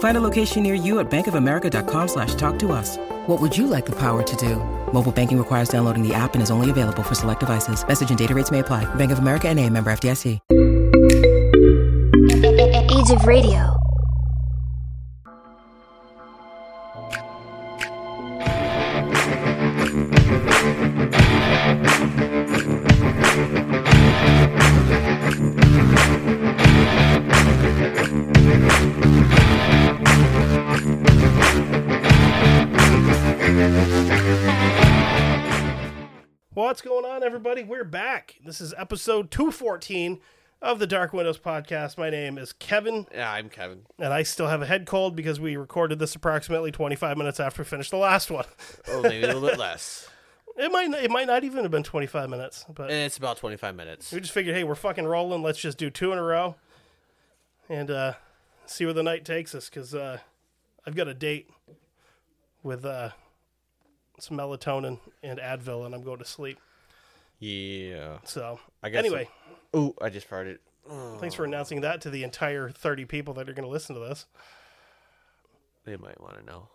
Find a location near you at bankofamerica.com/talktous. What would you like the power to do? Mobile banking requires downloading the app and is only available for select devices. Message and data rates may apply. Bank of America N.A., member FDIC. Age of Radio. What's going on, everybody? We're back. This is episode 214 of the Dark Windows Podcast. My name is Kevin. Yeah, I'm Kevin. And I still have a head cold because we recorded this approximately 25 minutes after we finished the last one. Oh, maybe a little bit less. It might not even have been 25 minutes. But it's about 25 minutes. We just figured, hey, we're fucking rolling. Let's just do two in a row and see where the night takes us, because I've got a date with... some melatonin and Advil, and I'm going to sleep. Yeah. So, I guess anyway. Oh, I just farted. Oh. Thanks for announcing that to the entire 30 people that are going to listen to this. They might want to know.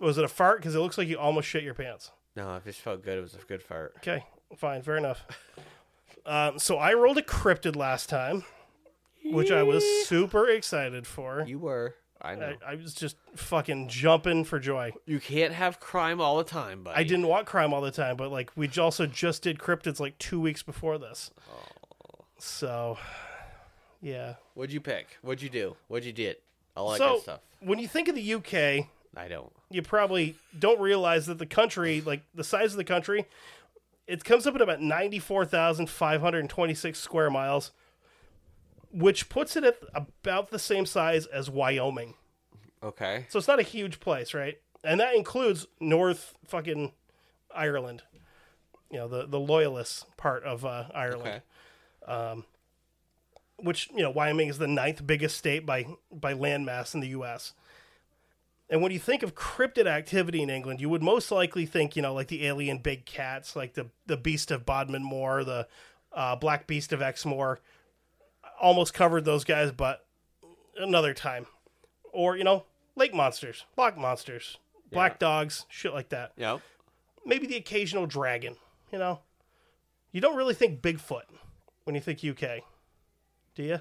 Was it a fart? Because it looks like you almost shit your pants. No, I just felt good. It was a good fart. Okay, fine. Fair enough. So I rolled a cryptid last time, which I was super excited for. You were. I know. I was just fucking jumping for joy. You can't have crime all the time, buddy. I didn't want crime all the time, but like we also just did cryptids like 2 weeks before this. Oh. So, yeah. What'd you pick? What'd you do? What'd you did? All that good stuff. When you think of the UK, I don't. You probably don't realize that the country, like the size of the country, it comes up at about 94,526 square miles. Which puts it at about the same size as Wyoming. Okay. So it's not a huge place, right? And that includes North fucking Ireland. You know, the loyalist part of Ireland. Okay. Which, you know, Wyoming is the ninth biggest state by landmass in the U.S. And when you think of cryptid activity in England, you would most likely think, you know, like the alien big cats, like the beast of Bodmin Moor, the black beast of Exmoor. Almost covered those guys, but another time. Or, you know, lake monsters, loch monsters, black dogs, shit like that. Yeah. Maybe the occasional dragon, you know. You don't really think Bigfoot when you think UK, do you?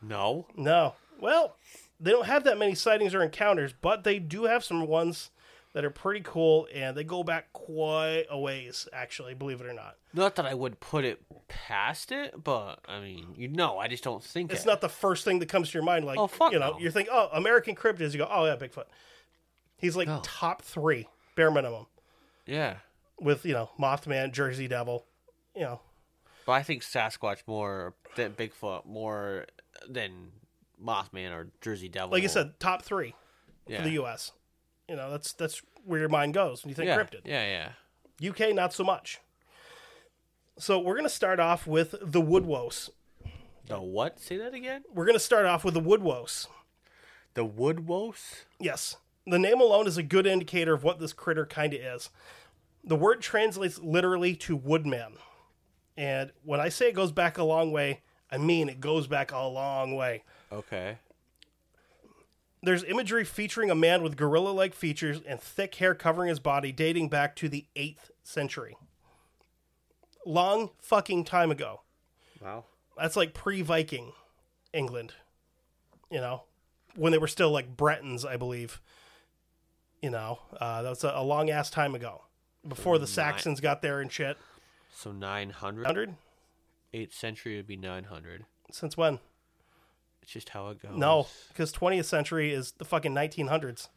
No. No. Well, they don't have that many sightings or encounters, but they do have some ones that are pretty cool, and they go back quite a ways, actually, believe it or not. Not that I would put it past it, but, I mean, you know, I just don't think it's not the first thing that comes to your mind. Like, oh, fuck you know, no. You're thinking, oh, American cryptids. You go, oh, yeah, Bigfoot. He's like top three, bare minimum. Yeah. With, you know, Mothman, Jersey Devil, you know. But I think Sasquatch more than Bigfoot, more than Mothman or Jersey Devil. Like I said, top three for the U.S., you know, that's where your mind goes when you think cryptid. Yeah, yeah. UK, not so much. So we're going to start off with the Woodwose. The what? Say that again? We're going to start off with the Woodwose. The Woodwose? Yes. The name alone is a good indicator of what this critter kind of is. The word translates literally to woodman. And when I say it goes back a long way, I mean it goes back a long way. Okay. There's imagery featuring a man with gorilla-like features and thick hair covering his body dating back to the 8th century. Long fucking time ago. Wow. That's like pre-Viking England, you know, when they were still like Bretons, I believe. You know, that's a long-ass time ago, before the Saxons got there and shit. So 900? 8th century would be 900. Since when? It's just how it goes. No, because 20th century is the fucking 1900s.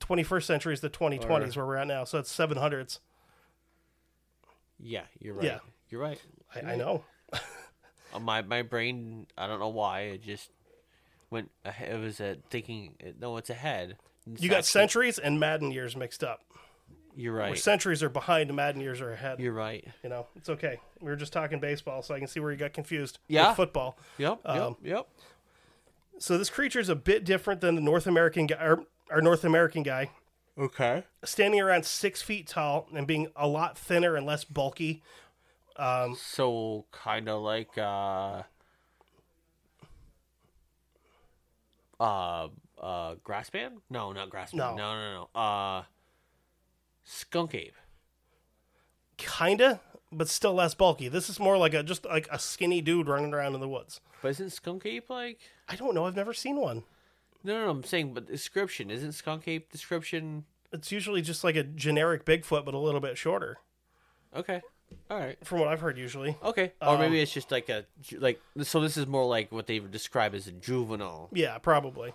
21st century is the 2020s where we're at now, so it's 700s. Yeah, you're right. Yeah. You're right. I know. My brain, I don't know why, it just went ahead. It was thinking, no, it's ahead. It's you got centuries and Madden years mixed up. You're right. Where centuries are behind, Madden years are ahead. You're right. You know, it's okay. We were just talking baseball, so I can see where you got confused with football. Yep. So this creature is a bit different than the North American guy, our North American guy. Okay. Standing around 6 feet tall and being a lot thinner and less bulky. So kind of like grass band? No, not grass band. No. Skunk ape. Kinda, but still less bulky. This is more like a skinny dude running around in the woods. But isn't skunk ape like? I don't know. I've never seen one. No, I'm saying, but description isn't skunk ape description. It's usually just like a generic Bigfoot, but a little bit shorter. Okay. All right. From what I've heard, usually. Okay. Or maybe it's just like so this is more like what they would describe as a juvenile. Yeah, probably.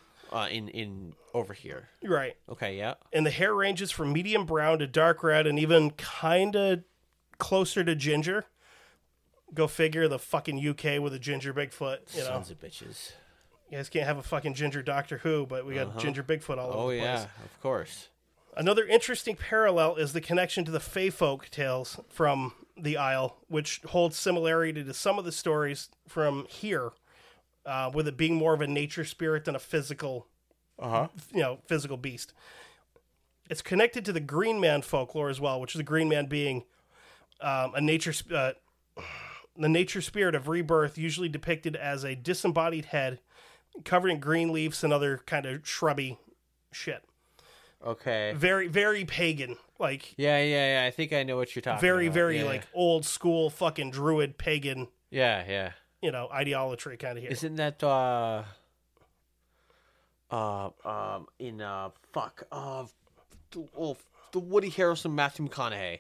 In over here. Right. Okay, yeah. And the hair ranges from medium brown to dark red and even kind of closer to ginger. Go figure, the fucking UK with a ginger Bigfoot. You Sons know. Of bitches. You guys can't have a fucking ginger Doctor Who, but we got ginger Bigfoot all over the place. Oh, yeah, of course. Another interesting parallel is the connection to the Fae folk tales from the Isle, which holds similarity to some of the stories from here, with it being more of a nature spirit than a physical, physical beast. It's connected to the Green Man folklore as well, which is the Green Man being the nature spirit of rebirth, usually depicted as a disembodied head covered in green leaves and other kind of shrubby shit. Okay. Very, very pagan. Like yeah. I think I know what you're talking about. Very, very old school fucking druid pagan. Yeah. You know, idolatry kind of here. Isn't that the Woody Harrelson, Matthew McConaughey,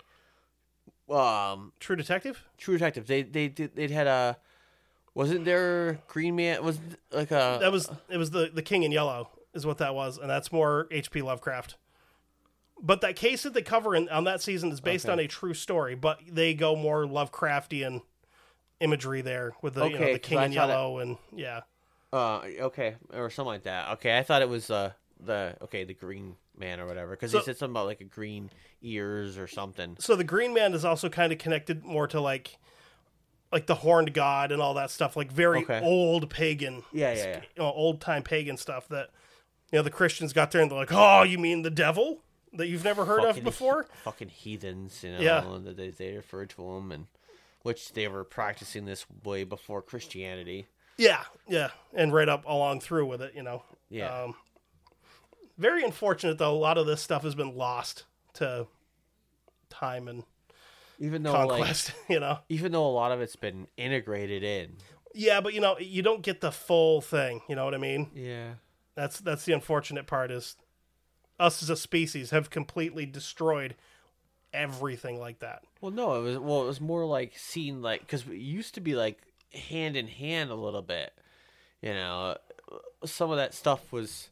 True Detective? True Detective. They had a. Wasn't there Green Man? Was like a that was it was the King in Yellow. Is what that was, and that's more H.P. Lovecraft. But that case that they cover on that season is based on a true story, but they go more Lovecraftian imagery there with the the King in Yellow . Or something like that. Okay, I thought it was the Green Man or whatever, because he said something about like a green ears or something. So the Green Man is also kind of connected more to like the horned god and all that stuff, like very old pagan, old time pagan stuff that. You know, the Christians got there and they're like, oh, you mean the devil that you've never heard of before? Fucking heathens, you know, that they referred to him, and which they were practicing this way before Christianity. Yeah, and right up along through with it, you know. Yeah. Very unfortunate, though. A lot of this stuff has been lost to time and conquest, you know. Even though a lot of it's been integrated in. Yeah, but, you know, you don't get the full thing, you know what I mean? Yeah. That's the unfortunate part is us as a species have completely destroyed everything like that. Well, no, it was more like seen like because it used to be like hand in hand a little bit, you know. Some of that stuff was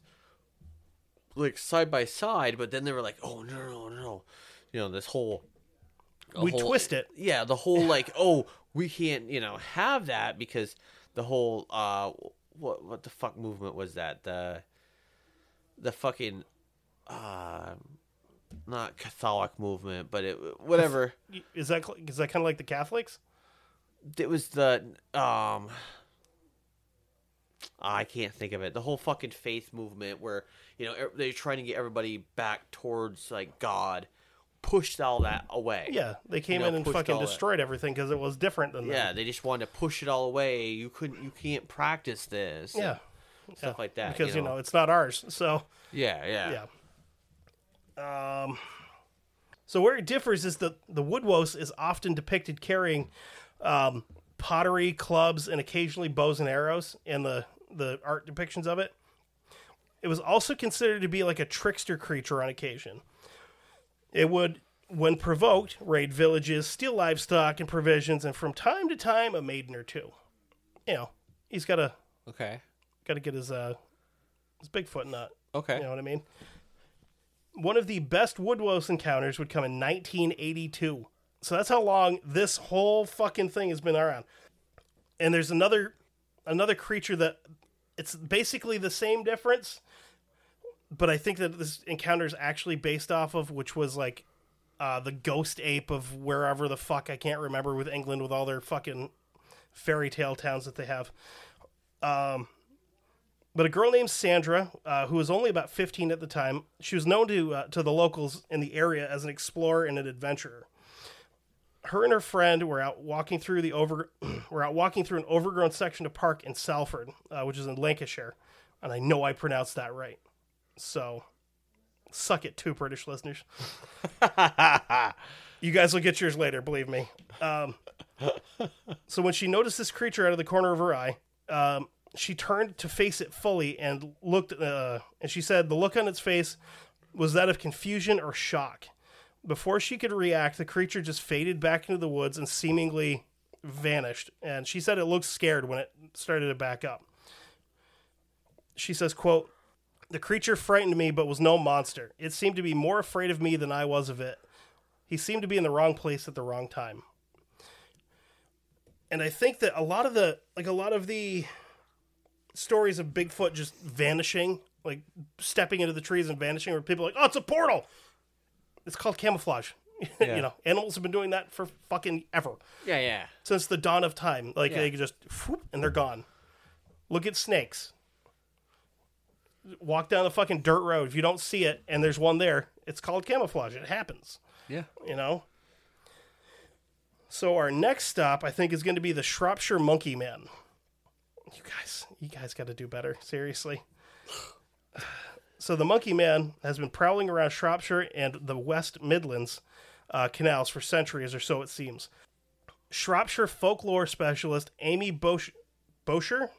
like side by side, but then they were like, oh no, you know, this whole we whole, twist it, yeah, the whole like oh we can't you know have that because the whole What the fuck movement was that? The fucking not Catholic movement, but it whatever. Is that kind of like the Catholics? It was the I can't think of it. The whole fucking faith movement where, you know, they're trying to get everybody back towards like God. Pushed all that away. Yeah, they came in and fucking destroyed everything because it was different than that. Yeah, they just wanted to push it all away. You can't practice this. Yeah, stuff like that because you know it's not ours. So yeah. So where it differs is the Woodwose is often depicted carrying pottery, clubs, and occasionally bows and arrows in the art depictions of it. It was also considered to be like a trickster creature on occasion. It would When provoked, raid villages, steal livestock and provisions, and from time to time, a maiden or two. You know, he's got to... Okay. Got to get his Bigfoot nut. Okay. You know what I mean? One of the best Woodwose encounters would come in 1982. So that's how long this whole fucking thing has been around. And there's another creature that... It's basically the same difference, but I think that this encounter is actually based off of, which was like the ghost ape of wherever the fuck, I can't remember, with England, with all their fucking fairy tale towns that they have. But a girl named Sandra, who was only about 15 at the time, she was known to the locals in the area as an explorer and an adventurer. Her and her friend were out walking through an overgrown section of park in Salford, which is in Lancashire, and I know I pronounced that right. So, suck it too, British listeners. You guys will get yours later, believe me. So when she noticed this creature out of the corner of her eye, she turned to face it fully and looked, and she said the look on its face was that of confusion or shock. Before she could react, the creature just faded back into the woods and seemingly vanished. And she said it looked scared when it started to back up. She says, quote, "The creature frightened me, but was no monster. It seemed to be more afraid of me than I was of it. He seemed to be in the wrong place at the wrong time." And I think that a lot of the stories of Bigfoot just vanishing, like stepping into the trees and vanishing, where people are like, "Oh, it's a portal." It's called camouflage. Yeah. You know, animals have been doing that for fucking ever. Yeah, yeah. Since the dawn of time. Like, yeah. They just, whoop, and they're gone. Look at snakes. Walk down the fucking dirt road. If you don't see it, and there's one there, it's called camouflage. It happens. Yeah. You know? So our next stop, I think, is going to be the Shropshire Monkey Man. You guys got to do better. Seriously. So the Monkey Man has been prowling around Shropshire and the West Midlands canals for centuries, or so it seems. Shropshire folklore specialist Amy Bosher,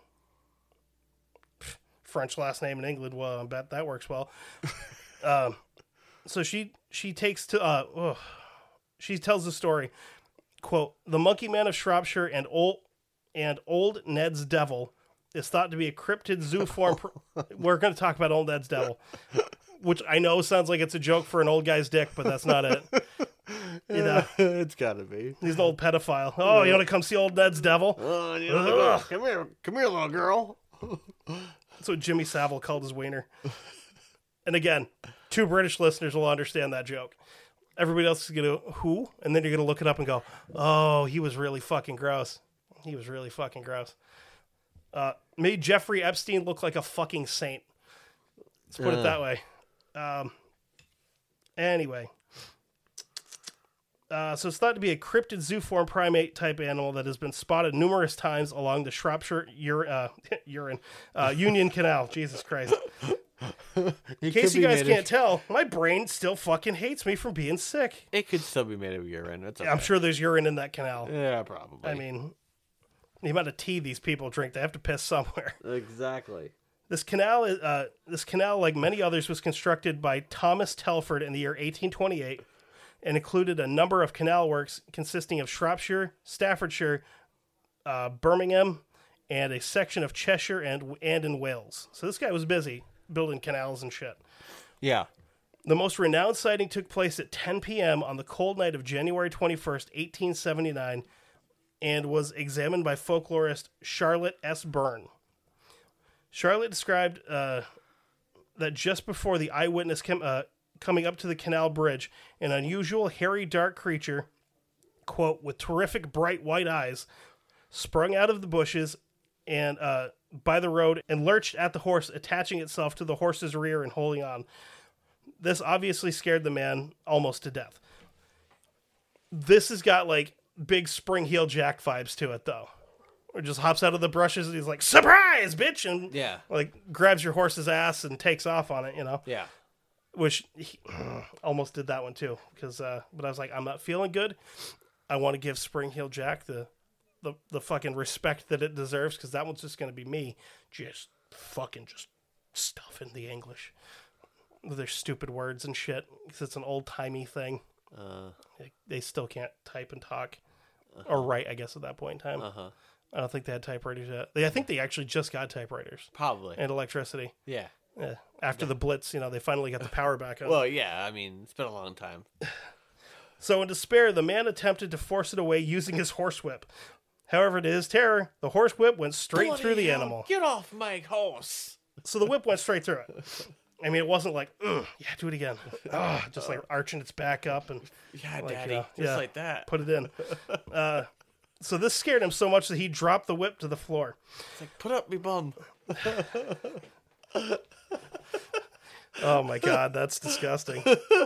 French last name in England, well, I bet that works well. So she takes to she tells the story, quote, "The Monkey Man of Shropshire and Old Ned's Devil is thought to be a cryptid zoo form." We're going to talk about Old Ned's Devil, which I know sounds like it's a joke for an old guy's dick, but that's not it. You know, it's got to be. He's an old pedophile. Oh, you want to come see Old Ned's Devil? Oh, you know, come here, little girl. That's what Jimmy Savile called his wiener. And again, two British listeners will understand that joke. Everybody else is going to, who? And then you're going to look it up and go, oh, he was really fucking gross. He was really fucking gross. Made Jeffrey Epstein look like a fucking saint. Let's put it that way. Anyway. So it's thought to be a cryptid zooform primate type animal that has been spotted numerous times along the Shropshire Union Canal. Jesus Christ. In case you guys can't tell, my brain still fucking hates me from being sick. It could still be made of urine. That's okay. I'm sure there's urine in that canal. Yeah, probably. I mean... The amount of tea these people drink, they have to piss somewhere. Exactly. This canal, like many others, was constructed by Thomas Telford in the year 1828 and included a number of canal works consisting of Shropshire, Staffordshire, Birmingham, and a section of Cheshire and in Wales. So this guy was busy building canals and shit. Yeah. The most renowned sighting took place at 10 p.m. on the cold night of January 21st, 1879, and was examined by folklorist Charlotte S. Byrne. Charlotte described that just before the eyewitness coming up to the canal bridge, an unusual, hairy, dark creature, quote, "with terrific bright white eyes, sprung out of the bushes and by the road and lurched at the horse, attaching itself to the horse's rear and holding on. This obviously scared the man almost to death." This has got, like, big Spring-Heel Jack vibes to it, though. Or just hops out of the brushes and he's like, "Surprise, bitch!" And, yeah, like, grabs your horse's ass and takes off on it, you know? Yeah. Which, he almost did that one, too. Because, but I was like, I'm not feeling good. I want to give Spring-Heel Jack the fucking respect that it deserves, because that one's just going to be me just fucking just stuffing the English with their stupid words and shit, because it's an old-timey thing. They still can't type and talk or write, I guess, at that point in time. Uh-huh. I don't think they had typewriters yet. I think they actually just got typewriters. Probably. And electricity. Yeah. Yeah. After the Blitz, you know, they finally got the power back on. Well, yeah. I mean, it's been a long time. So in despair, the man attempted to force it away using his horsewhip. However, to his terror, the horsewhip went straight through the animal. Get off my horse. So the whip went straight through it. I mean, it wasn't like, do it again. Oh, just like arching its back up. And yeah, like, daddy, just like that. Put it in. So this scared him so much that he dropped the whip to the floor. It's like, put up me bum. Oh my God, that's disgusting. That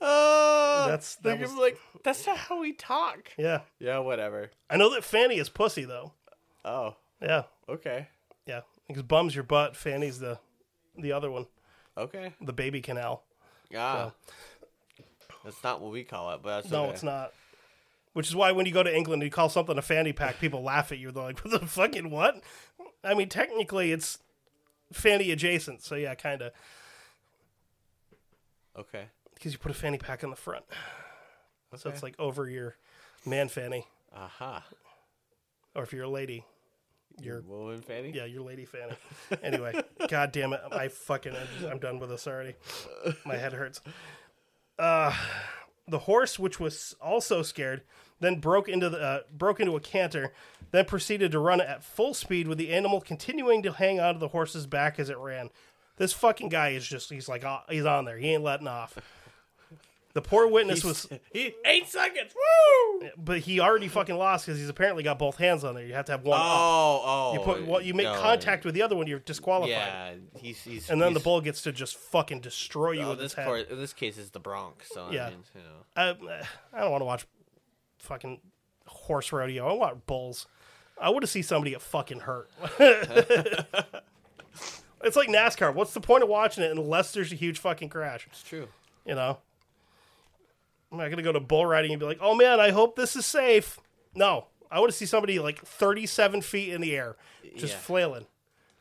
was... like, that's not how we talk. Yeah. Yeah, whatever. I know that Fanny is pussy, though. Oh. Yeah. Okay. Yeah. Because bum's your butt, Fanny's the other one. Okay. The baby canal. Ah. So. That's not what we call it, but that's okay. No, it's not. Which is why when you go to England and you call something a fanny pack, people laugh at you. They're like, what the fucking what? I mean, technically it's fanny adjacent, so yeah, kind of. Okay. Because you put a fanny pack on the front. Okay. So it's like over your man fanny. Aha. Uh-huh. Or if you're a lady, your woman fanny? Yeah, your lady fanny. Anyway, God damn it. I'm done with this already. My head hurts. The horse, which was also scared, then broke into a canter, then proceeded to run at full speed with the animal continuing to hang onto the horse's back as it ran. This fucking guy is just—he's like he's on there. He ain't letting off. The poor witness was 8 seconds. Woo! But he already fucking lost because he's apparently got both hands on there. You have to have one. Oh, up. You make contact with the other one, you're disqualified. Yeah, he's the bull gets to just fucking destroy you with his head. In this case, is the Bronx. So yeah, I mean, you know. I don't want to watch fucking horse rodeo. I want bulls. I want to see somebody get fucking hurt. It's like NASCAR. What's the point of watching it unless there's a huge fucking crash? It's true. You know. I'm not going to go to bull riding and be like, oh, man, I hope this is safe. No. I want to see somebody like 37 feet in the air just flailing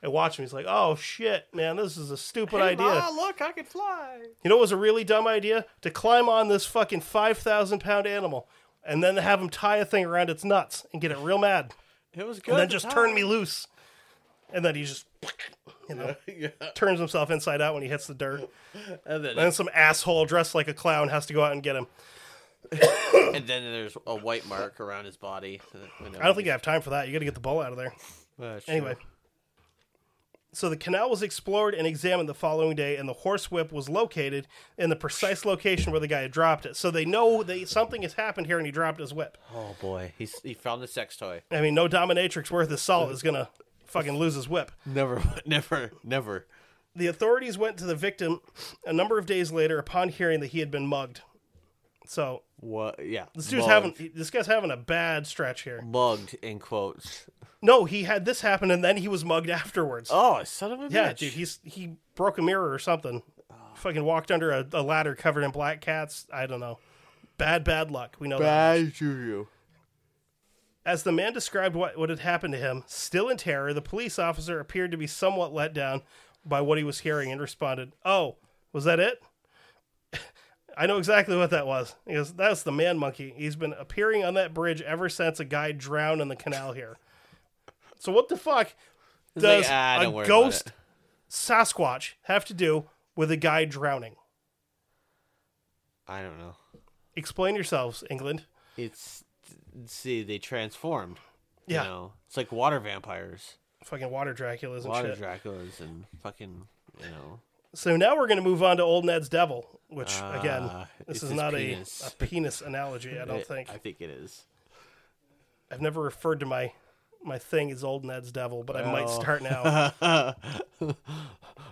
and watch him. He's like, oh, shit, man, this is a stupid idea. Ma, look, I can fly. You know what was a really dumb idea? To climb on this fucking 5,000-pound animal and then have him tie a thing around its nuts and get it real mad. It was good. And then just turn me loose. And then he just... You know, turns himself inside out when he hits the dirt. And then some asshole dressed like a clown has to go out and get him. And then there's a white mark around his body. I don't think I have time for that. You got to get the bull out of there. Anyway. True. So the canal was explored and examined the following day, and the horse whip was located in the precise location where the guy had dropped it. So they know that something has happened here, and he dropped his whip. Oh, boy. He found a sex toy. I mean, no dominatrix worth of salt is going to... fucking lose his whip. Never. The authorities went to the victim a number of days later upon hearing that he had been mugged. So what? Yeah, this guy's having a bad stretch here. Mugged in quotes. No, he had this happen and then he was mugged afterwards. Oh, son of a bitch! Yeah, dude, he broke a mirror or something. Oh. Fucking walked under a ladder covered in black cats. I don't know. Bad luck. We know that. Bad juju. As the man described what had happened to him, still in terror, the police officer appeared to be somewhat let down by what he was hearing and responded, "Oh, was that it? I know exactly what that was." He goes, "That's the man monkey. He's been appearing on that bridge ever since a guy drowned in the canal here." So what the fuck does a ghost Sasquatch have to do with a guy drowning? I don't know. Explain yourselves, England. See, they transformed. Yeah. You know? It's like water vampires. Fucking water Draculas and shit. Water Draculas and fucking, you know. So now we're going to move on to Old Ned's Devil, which, again, this is not a penis analogy, I don't think. I think it is. I've never referred to my thing as Old Ned's Devil, but I might start now.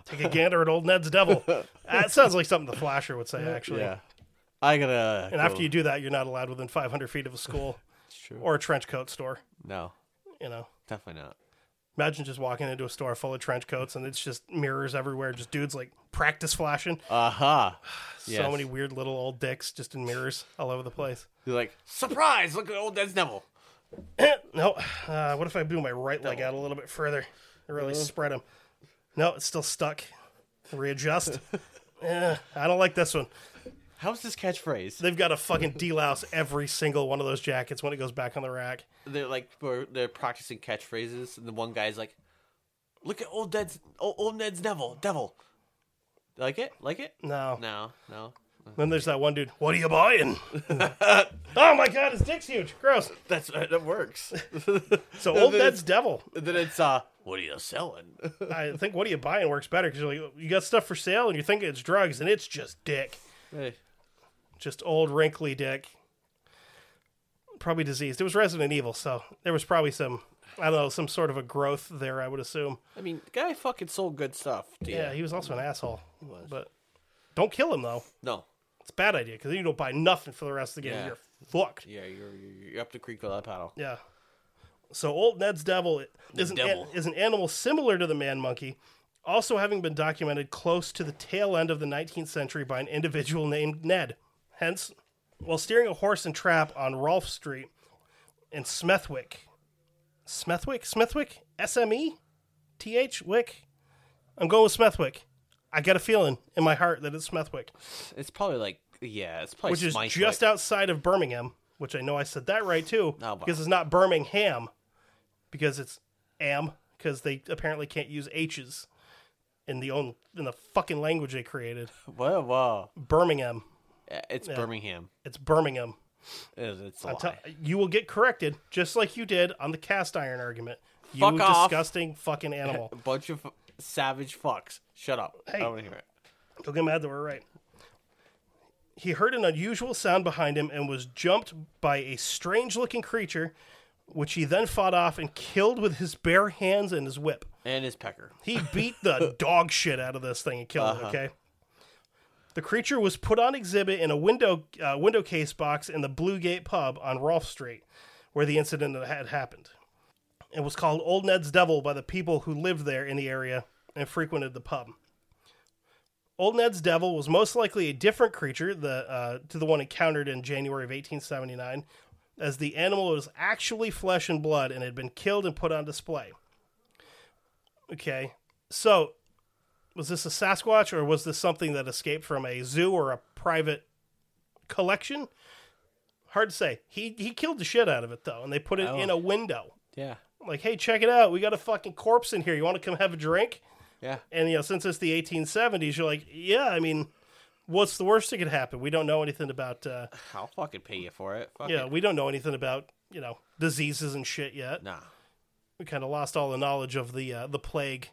Take a gander at Old Ned's Devil. That sounds like something the Flasher would say, actually. Yeah. And after you do that, you're not allowed within 500 feet of a school. True. Or a trench coat store. No. You know. Definitely not. Imagine just walking into a store full of trench coats and it's just mirrors everywhere. Just dudes like practice flashing. Uh-huh. So many weird little old dicks just in mirrors all over the place. You're like, surprise, look at Old Ned's Devil. No. What if I do my right leg out a little bit further? I really spread them. No, it's still stuck. Readjust. I don't like this one. How's this catchphrase? They've got to fucking delouse every single one of those jackets when it goes back on the rack. They're practicing catchphrases, and the one guy's like, "Look at Old Ned's Devil." Like it? No. Then there's that one dude. What are you buying? Oh my god, his dick's huge. Gross. That works. So Old Ned's Devil. Then it's what are you selling? I think what are you buying works better because you're like, you got stuff for sale and you're thinking it's drugs and it's just dick. Hey. Just old wrinkly dick. Probably diseased. It was Resident Evil, so there was probably some. I don't know, some sort of a growth there, I would assume. I mean, the guy fucking sold good stuff. Yeah, he was also an asshole. He was. But don't kill him, though. No. It's a bad idea, because then you don't buy nothing for the rest of the game. Yeah. You're fucked. Yeah, you're up the creek with that paddle. Yeah. So Old Ned's Devil is an animal similar to the man-monkey, also having been documented close to the tail end of the 19th century by an individual named Ned. Hence, while steering a horse and trap on Rolfe Street in Smethwick? S-M-E-T-H? Wick? I'm going with Smethwick. I got a feeling in my heart that it's Smethwick. It's probably like, yeah, it's probably Smethwick. Which is just outside of Birmingham, which I know I said that right too, because it's not Birmingham, because it's am, because they apparently can't use H's in the fucking language they created. Wow, wow. Birmingham. It's Birmingham. It's Birmingham. It's a lie. You will get corrected, just like you did on the cast iron argument. You fuck off. Disgusting fucking animal. Bunch of savage fucks. Shut up. Hey, I don't want to hear it. Don't get mad that we're right. He heard an unusual sound behind him and was jumped by a strange-looking creature, which he then fought off and killed with his bare hands and his whip. And his pecker. He beat the dog shit out of this thing and killed it, okay? The creature was put on exhibit in a window case box in the Bluegate Pub on Rolfe Street, where the incident had happened. It was called Old Ned's Devil by the people who lived there in the area and frequented the pub. Old Ned's Devil was most likely a different creature to the one encountered in January of 1879, as the animal was actually flesh and blood and had been killed and put on display. Okay, so... was this a Sasquatch, or was this something that escaped from a zoo or a private collection? Hard to say. He killed the shit out of it, though, and they put it in a window. Yeah. Like, hey, check it out. We got a fucking corpse in here. You want to come have a drink? Yeah. And, you know, since it's the 1870s, you're like, yeah, I mean, what's the worst that could happen? We don't know anything about... I'll fucking pay you for it. Fuck it. We don't know anything about, you know, diseases and shit yet. Nah. We kind of lost all the knowledge of the plague.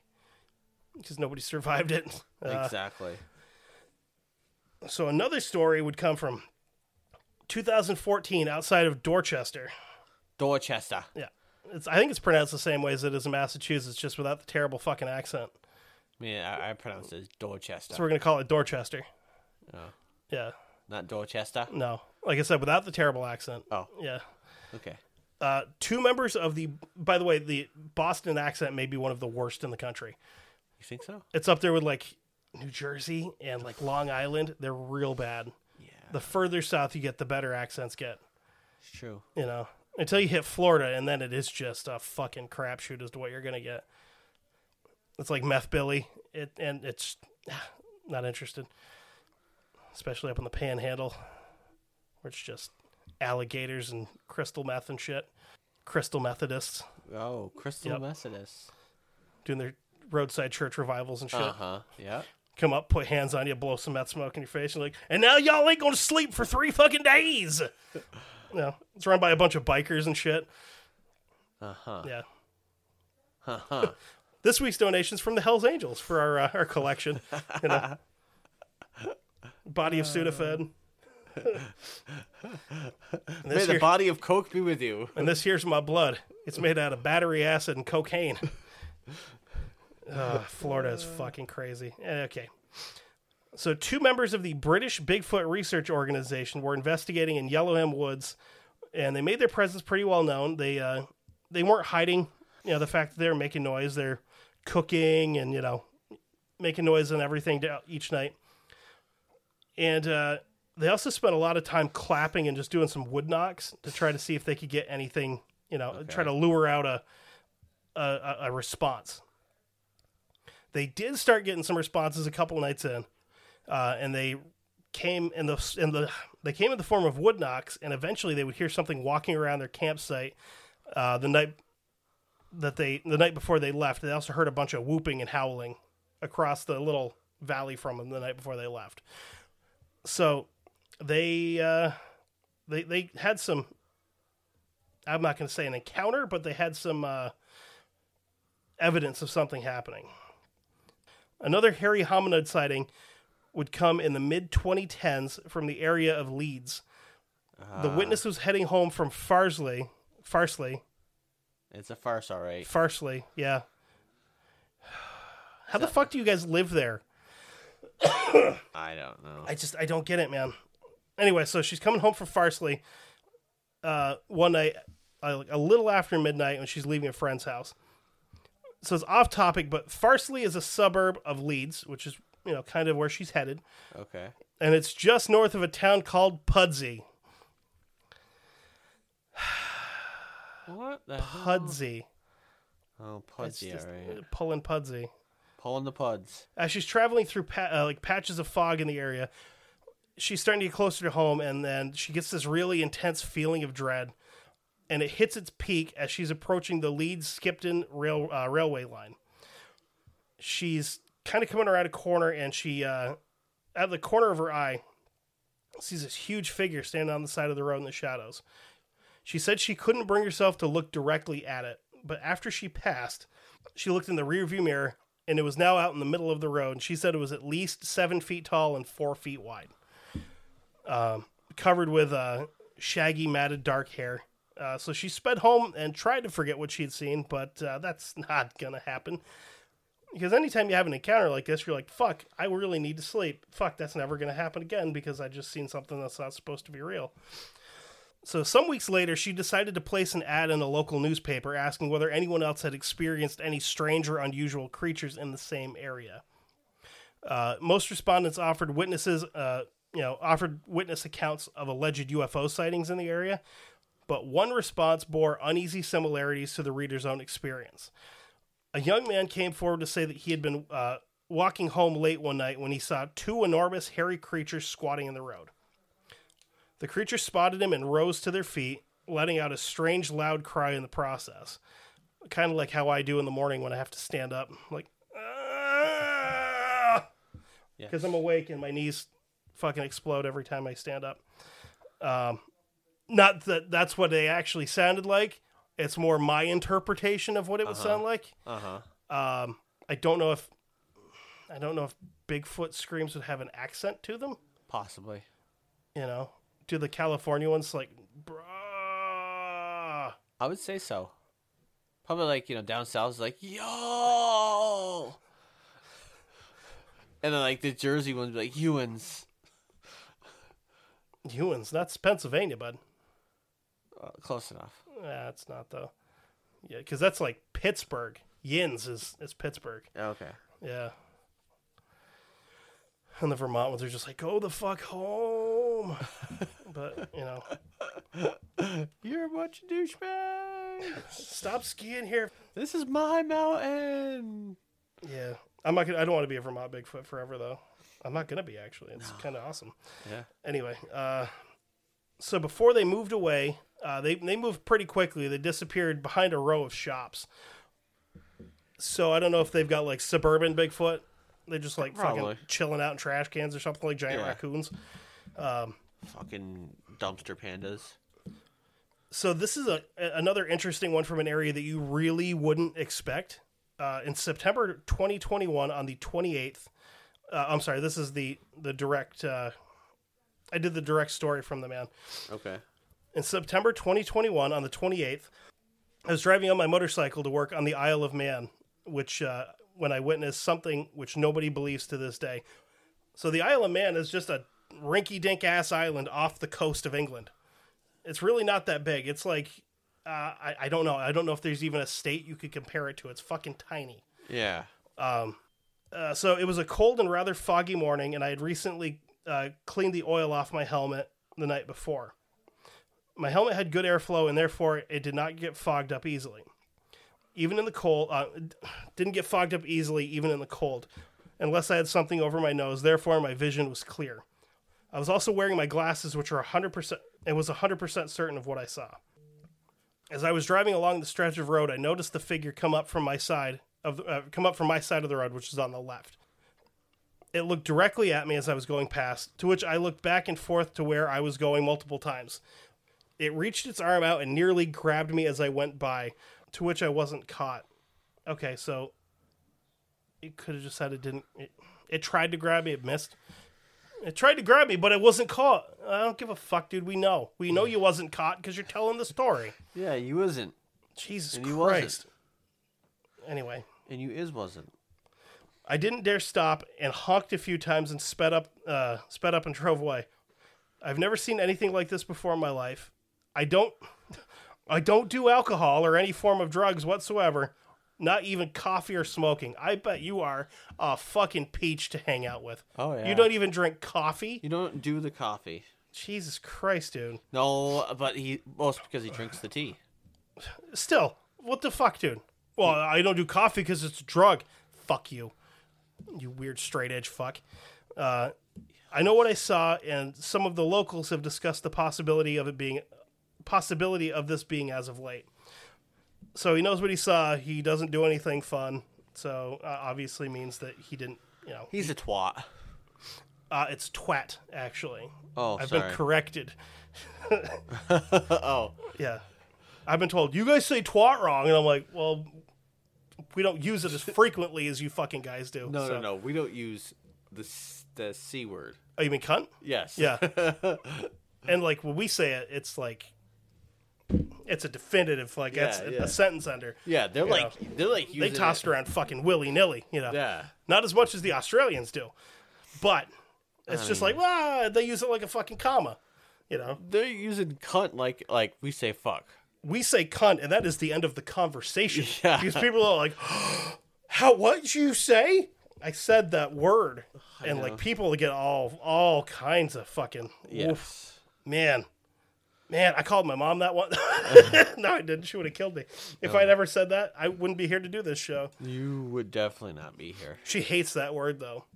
Because nobody survived it. Exactly. So another story would come from 2014 outside of Dorchester. Dorchester. Yeah. I think it's pronounced the same way as it is in Massachusetts, just without the terrible fucking accent. Yeah, I pronounce it as Dorchester. So we're going to call it Dorchester. Oh. Yeah. Not Dorchester? No. Like I said, without the terrible accent. Oh. Yeah. Okay. Two members of the... By the way, the Boston accent may be one of the worst in the country. You think so? It's up there with like New Jersey and like Long Island. They're real bad. Yeah. The further south you get, the better accents get. It's true. You know, until you hit Florida, and then it is just a fucking crapshoot as to what you're gonna get. It's like Meth Billy. It's not interested, especially up in the Panhandle, where it's just alligators and crystal meth and shit. Crystal Methodists. Oh, crystal Methodists doing their roadside church revivals and shit. Uh-huh, yeah. Come up, put hands on you, blow some meth smoke in your face, and like, and now y'all ain't gonna sleep for 3 fucking days! You know, it's run by a bunch of bikers and shit. Uh-huh. Yeah. Uh-huh. This week's donation's from the Hells Angels for our collection. You know? Body of Sudafed. May the body of Coke be with you. And this here's my blood. It's made out of battery acid and cocaine. Florida is fucking crazy. Okay. So two members of the British Bigfoot Research Organization were investigating in Yellowham Woods, and they made their presence pretty well known. They weren't hiding, you know, the fact that they're making noise. They're cooking and, you know, making noise and everything each night. And they also spent a lot of time clapping and just doing some wood knocks to try to see if they could get anything, you know, try to lure out a response. They did start getting some responses a couple nights in, and they came in the form of wood knocks, and eventually they would hear something walking around their campsite the night before they left. They also heard a bunch of whooping and howling across the little valley from them the night before they left. So they had some, I'm not going to say an encounter, but they had some evidence of something happening. Another hairy hominid sighting would come in the mid-2010s from the area of Leeds. The witness was heading home from Farsley. It's a farce, all right. Farsley, yeah. How the fuck do you guys live there? I don't know. I don't get it, man. Anyway, so she's coming home from Farsley one night, a little after midnight, when she's leaving a friend's house. So it's off topic, but Farsley is a suburb of Leeds, which is, you know, kind of where she's headed. Okay. And it's just north of a town called Pudsey. What the Pudsey. Hell? Oh, Pudsey, all right. Pulling Pudsey. Pulling the puds. As she's traveling through patches of fog in the area, she's starting to get closer to home, and then she gets this really intense feeling of dread, and it hits its peak as she's approaching the Leeds-Skipton railway line. She's kind of coming around a corner, and she, out of the corner of her eye, sees this huge figure standing on the side of the road in the shadows. She said she couldn't bring herself to look directly at it, but after she passed, she looked in the rearview mirror, and it was now out in the middle of the road. She said it was at least 7 feet tall and 4 feet wide, covered with shaggy, matted, dark hair. So she sped home and tried to forget what she had seen, but that's not going to happen. Because anytime you have an encounter like this, you're like, fuck, I really need to sleep. Fuck, that's never going to happen again because I just seen something that's not supposed to be real. So some weeks later, she decided to place an ad in a local newspaper asking whether anyone else had experienced any strange or unusual creatures in the same area. Most respondents offered witness accounts of alleged UFO sightings in the area, but one response bore uneasy similarities to the reader's own experience. A young man came forward to say that he had been walking home late one night when he saw two enormous hairy creatures squatting in the road. The creatures spotted him and rose to their feet, letting out a strange, loud cry in the process. Kind of like how I do in the morning when I have to stand up. Like, because I'm awake and my knees fucking explode every time I stand up. Not that that's what they actually sounded like. It's more my interpretation of what it would sound like. I don't know if Bigfoot screams would have an accent to them. Possibly. You know, do the California ones like, bruh. I would say so. Probably like, you know, down south is like, yo. And then like the Jersey ones be like, Hewins, that's Pennsylvania, bud. Close enough. Yeah, it's not, though. Yeah, because that's like Pittsburgh. Yins is Pittsburgh. Okay. Yeah. And the Vermont ones are just like, go the fuck home. But, you know. You're a bunch of douchebags. Stop skiing here. This is my mountain. Yeah. I don't want to be a Vermont Bigfoot forever, though. I'm not going to be, actually. It's kind of awesome. Yeah. Anyway, so before they moved away, they moved pretty quickly. They disappeared behind a row of shops. So I don't know if they've got like suburban Bigfoot. They're just like fucking chilling out in trash cans or something, like giant raccoons. Fucking dumpster pandas. So this is another interesting one from an area that you really wouldn't expect. In September 2021, on the 28th, I'm sorry, this is the direct, I did the direct story from the man. Okay. In September 2021, on the 28th, I was driving on my motorcycle to work on the Isle of Man, which when I witnessed something which nobody believes to this day. So the Isle of Man is just a rinky-dink-ass island off the coast of England. It's really not that big. It's like, I don't know. I don't know if there's even a state you could compare it to. It's fucking tiny. Yeah. So it was a cold and rather foggy morning, and I had recently cleaned the oil off my helmet the night before. My helmet had good airflow, and therefore it did not get fogged up easily. Even in the cold, didn't get fogged up easily, even in the cold, unless I had something over my nose. Therefore, my vision was clear. I was also wearing my glasses, which were 100%. It was 100% certain of what I saw. As I was driving along the stretch of road, I noticed the figure come up from my side of the road, which is on the left. It looked directly at me as I was going past, to which I looked back and forth to where I was going multiple times. It reached its arm out and nearly grabbed me as I went by, to which I wasn't caught. Okay, so it could have just said it didn't. It tried to grab me, it missed. It tried to grab me, but it wasn't caught. I don't give a fuck, dude. We know you wasn't caught because you're telling the story. Yeah, you wasn't. Jesus and Christ. You wasn't. Anyway. And you is wasn't. I didn't dare stop and honked a few times and sped up and drove away. I've never seen anything like this before in my life. I don't do alcohol or any form of drugs whatsoever. Not even coffee or smoking. I bet you are a fucking peach to hang out with. Oh, yeah. You don't even drink coffee? You don't do the coffee. Jesus Christ, dude. No, but because he drinks the tea. Still, what the fuck, dude? Well, I don't do coffee because it's a drug. Fuck you. You weird straight edge fuck. I know what I saw, and some of the locals have discussed the possibility of this being as of late. So he knows what he saw. He doesn't do anything fun. So obviously means that he didn't, you know. He's a twat. It's twat, actually. Oh, I've been corrected. Oh. Yeah. I've been told, you guys say twat wrong. And I'm like, well, we don't use it as frequently as you fucking guys do. No. We don't use the C word. Oh, you mean cunt? Yes. Yeah. And like when we say it, it's like. It's a definitive, like, that's a sentence under. Yeah, they're like using they tossed it around fucking willy-nilly, you know. Yeah. Not as much as the Australians do, but it's just like, wow, they use it like a fucking comma, you know. They're using cunt like we say fuck. We say cunt, and that is the end of the conversation. Yeah. Because people are like, how, what'd you say? I said that word. And like people get all kinds of fucking, oof, man. Man, I called my mom that one. No, I didn't. She would have killed me. If I'd ever said that, I wouldn't be here to do this show. You would definitely not be here. She hates that word, though.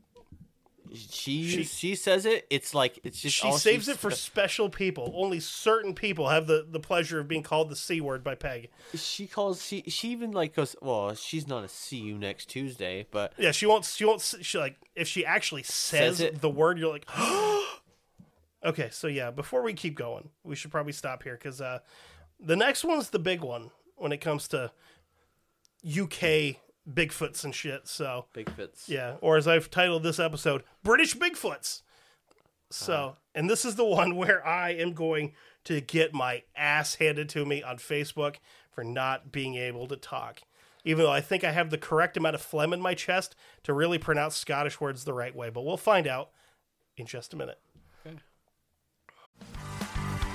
She says it. It's like, it's just. She saves it for special people. Only certain people have the pleasure of being called the C word by Peg. She even like goes, well, she's not a see you next Tuesday, but. Yeah, she won't, she like, if she actually says the word, you're like, okay, so yeah, before we keep going, we should probably stop here because the next one's the big one when it comes to UK Bigfoots and shit. So Bigfoots, yeah, or as I've titled this episode, British Bigfoots. So, and this is the one where I am going to get my ass handed to me on Facebook for not being able to talk, even though I think I have the correct amount of phlegm in my chest to really pronounce Scottish words the right way. But we'll find out in just a minute.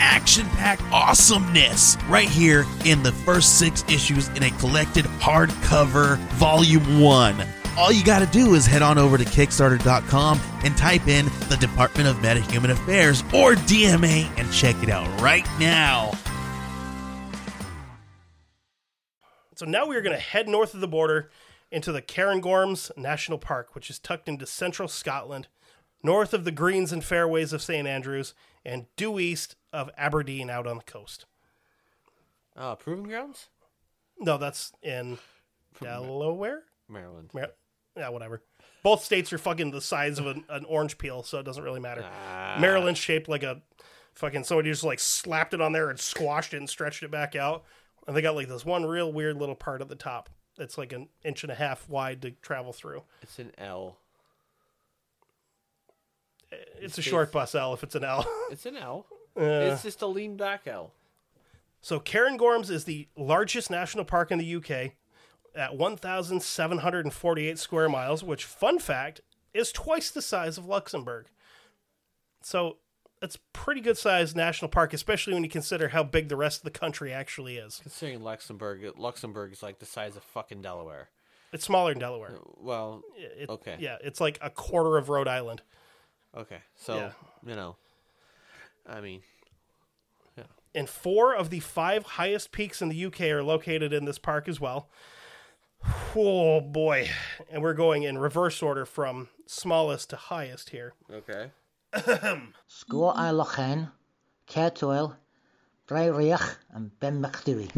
action-packed awesomeness right here in the first 6 issues in a collected hardcover volume 1. All you got to do is head on over to Kickstarter.com and type in the Department of Meta-Human Affairs or DMA and check it out right now. So now we are going to head north of the border into the Cairngorms National Park, which is tucked into central Scotland, north of the greens and fairways of St. Andrews, and due east of Aberdeen out on the coast. Proving Grounds? No, that's in Delaware? Maryland. Yeah, whatever. Both states are fucking the size of an orange peel, so it doesn't really matter. Maryland's shaped like a fucking, somebody just like slapped it on there and squashed it and stretched it back out. And they got like this one real weird little part at the top. It's like an inch and a half wide to travel through. It's an L. It's a short bus L if it's an L. It's an L. It's just a lean back L. So Cairngorms is the largest national park in the UK at 1,748 square miles, which, fun fact, is twice the size of Luxembourg. So That's pretty good sized national park, especially when you consider how big the rest of the country actually is. Considering Luxembourg is like the size of fucking Delaware. It's smaller than Delaware. Well, okay. Yeah, it's like a quarter of Rhode Island. Okay, so, yeah. You know, I mean, yeah. And 4 of the 5 highest peaks in the UK are located in this park as well. Oh, boy. And we're going in reverse order from smallest to highest here. Okay. Sgor an Lochain, Cairtoil, Braeriach, and Ben Macdui.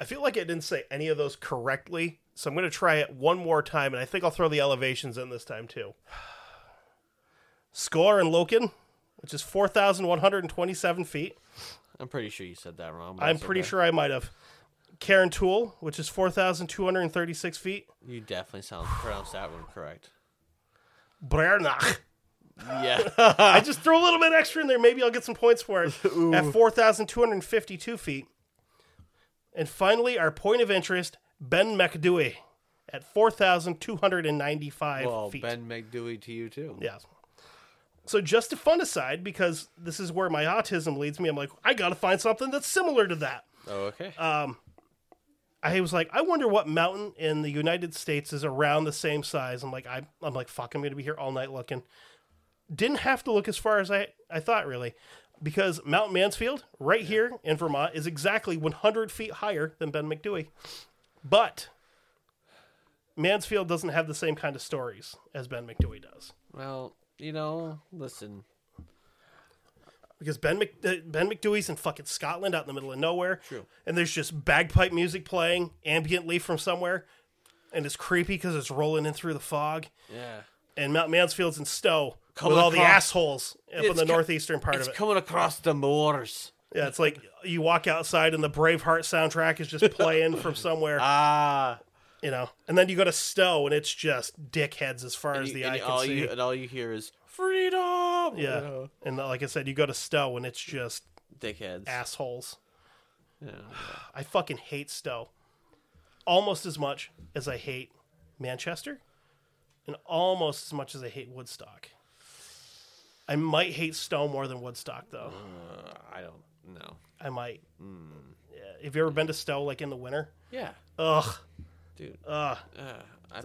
I feel like I didn't say any of those correctly, so I'm going to try it one more time, and I think I'll throw the elevations in this time, too. Sgor an Lochain, which is 4,127 feet. I'm pretty sure you said that wrong. I'm pretty sure I might have. Cairntoil, which is 4,236 feet. You definitely pronounced that one correct. Braeriach. Yeah. I just threw a little bit extra in there. Maybe I'll get some points for it. At 4,252 feet. And finally, our point of interest, Ben Macdui at 4,295 feet. Well, Ben Macdui to you, too. Yeah. So just a fun aside, because this is where my autism leads me, I'm like, I got to find something that's similar to that. Oh, okay. I was like, I wonder what mountain in the United States is around the same size. I'm like, fuck, I'm going to be here all night looking. Didn't have to look as far as I thought, really, because Mount Mansfield, right here in Vermont, is exactly 100 feet higher than Ben Macdui. But Mansfield doesn't have the same kind of stories as Ben Macdui does. Well, you know, listen. Because Ben Macdui's in fucking Scotland out in the middle of nowhere. True. And there's just bagpipe music playing ambiently from somewhere. And it's creepy because it's rolling in through the fog. Yeah. And Mount Mansfield's in Stowe. With all the assholes up in the northeastern part of it. It's coming across the moors. Yeah, it's like you walk outside and the Braveheart soundtrack is just playing from somewhere. Ah. You know, and then you go to Stowe and it's just dickheads as far as the eye can see. And all you hear is, freedom! Yeah, you know. And like I said, you go to Stowe and it's just dickheads. Assholes. Yeah. I fucking hate Stowe. Almost as much as I hate Manchester. And almost as much as I hate Woodstock. I might hate Stowe more than Woodstock, though. I don't know. I might. Yeah. Have you ever been to Stowe, like, in the winter? Yeah. Ugh. Dude. I've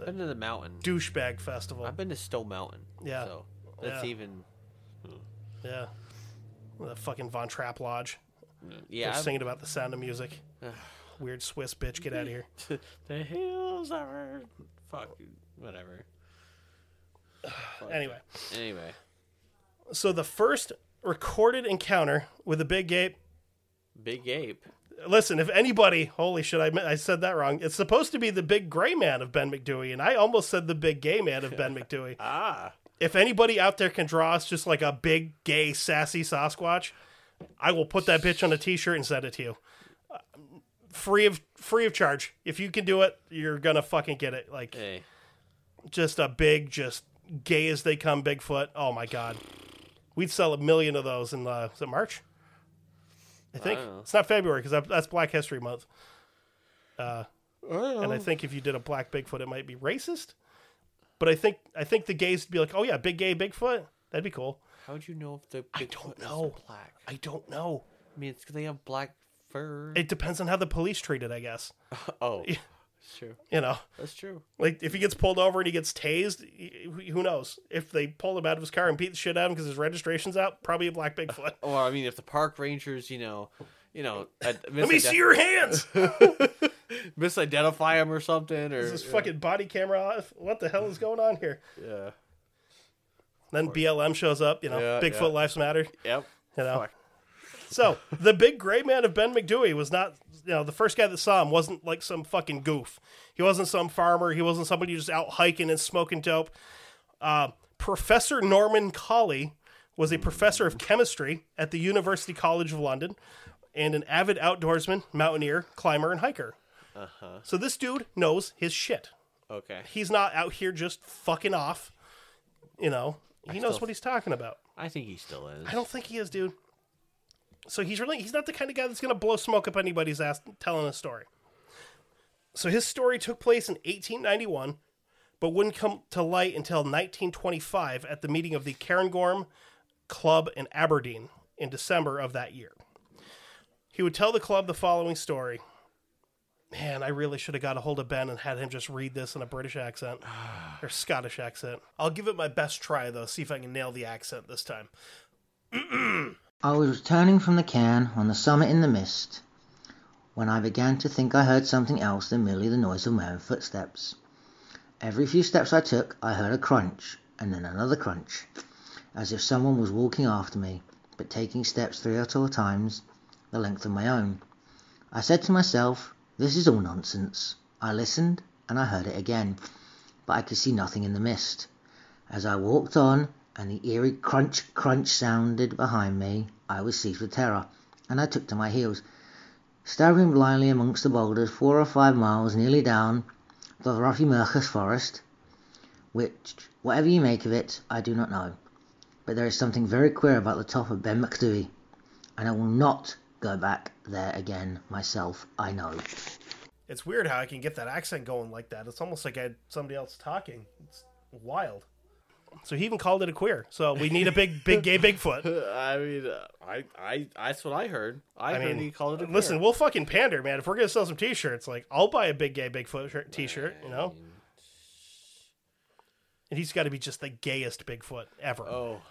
been to the mountain. Douchebag festival. I've been to Stowe Mountain. Yeah. So that's even... Yeah. The fucking Von Trapp Lodge. Yeah. They're singing about the Sound of Music. Weird Swiss bitch, get out of here. The hills are... Fuck, dude. Whatever. Fuck. Anyway. So the first recorded encounter with a big ape. Big ape? Listen, if anybody... Holy shit, I said that wrong. It's supposed to be the big gray man of Ben Macdui, and I almost said the big gay man of Ben Macdui. If anybody out there can draw us just like a big, gay, sassy Sasquatch, I will put that bitch on a t-shirt and send it to you. Free of charge. If you can do it, you're gonna fucking get it. Like, hey. Just a big, just gay as they come Bigfoot. Oh, my God. We'd sell 1 million of those in is it March? I think. It's not February because that's Black History Month. And I think if you did a black Bigfoot, it might be racist. But I think the gays would be like, oh, yeah, big gay Bigfoot. That'd be cool. How would you know if the Bigfoot is black? I don't know. I mean, it's because they have black fur. It depends on how the police treat it, I guess. Oh, that's true. You know. That's true. Like, if he gets pulled over and he gets tased, who knows? If they pull him out of his car and beat the shit out of him because his registration's out, probably a black Bigfoot. Or, I mean, if the park rangers, you know... Let me see your hands! Misidentify him or something, or... Is this fucking body camera off? What the hell is going on here? Yeah. Then BLM shows up, you know, Bigfoot Lives Matter. Yep. You know? Fuck. So, the big gray man of Ben Macdui was not... You know, the first guy that saw him wasn't like some fucking goof. He wasn't some farmer. He wasn't somebody just out hiking and smoking dope. Professor Norman Collie was a professor of chemistry at the University College of London and an avid outdoorsman, mountaineer, climber, and hiker. Uh-huh. So this dude knows his shit. Okay. He's not out here just fucking off. You know, he knows what he's talking about. I think he still is. I don't think he is, dude. So he's not the kind of guy that's going to blow smoke up anybody's ass telling a story. So his story took place in 1891, but wouldn't come to light until 1925 at the meeting of the Cairngorm club in Aberdeen in December of that year. He would tell the club the following story. Man, I really should have got a hold of Ben and had him just read this in a British accent or Scottish accent. I'll give it my best try, though, see if I can nail the accent this time. I was returning from the cairn on the summit in the mist when I began to think I heard something else than merely the noise of my own footsteps. Every few steps I took, I heard a crunch and then another crunch, as if someone was walking after me, but taking steps 3 or 4 times the length of my own. I said to myself, "This is all nonsense." I listened, and I heard it again, but I could see nothing in the mist. As I walked on, and the eerie crunch, crunch sounded behind me, I was seized with terror, and I took to my heels, staggering blindly amongst the boulders 4 or 5 miles nearly down the Rothiemurchus forest, which, whatever you make of it, I do not know. But there is something very queer about the top of Ben Macdui, and I will not go back there again myself. I know. It's weird how I can get that accent going like that. It's almost like I had somebody else talking. It's wild. So he even called it a queer. So we need a big gay Bigfoot. I mean, that's what I heard. I heard he called it a queer. Listen, we'll fucking pander, man. If we're gonna sell some t-shirts, like I'll buy a big gay Bigfoot t-shirt, you know. And he's got to be just the gayest Bigfoot ever. Oh.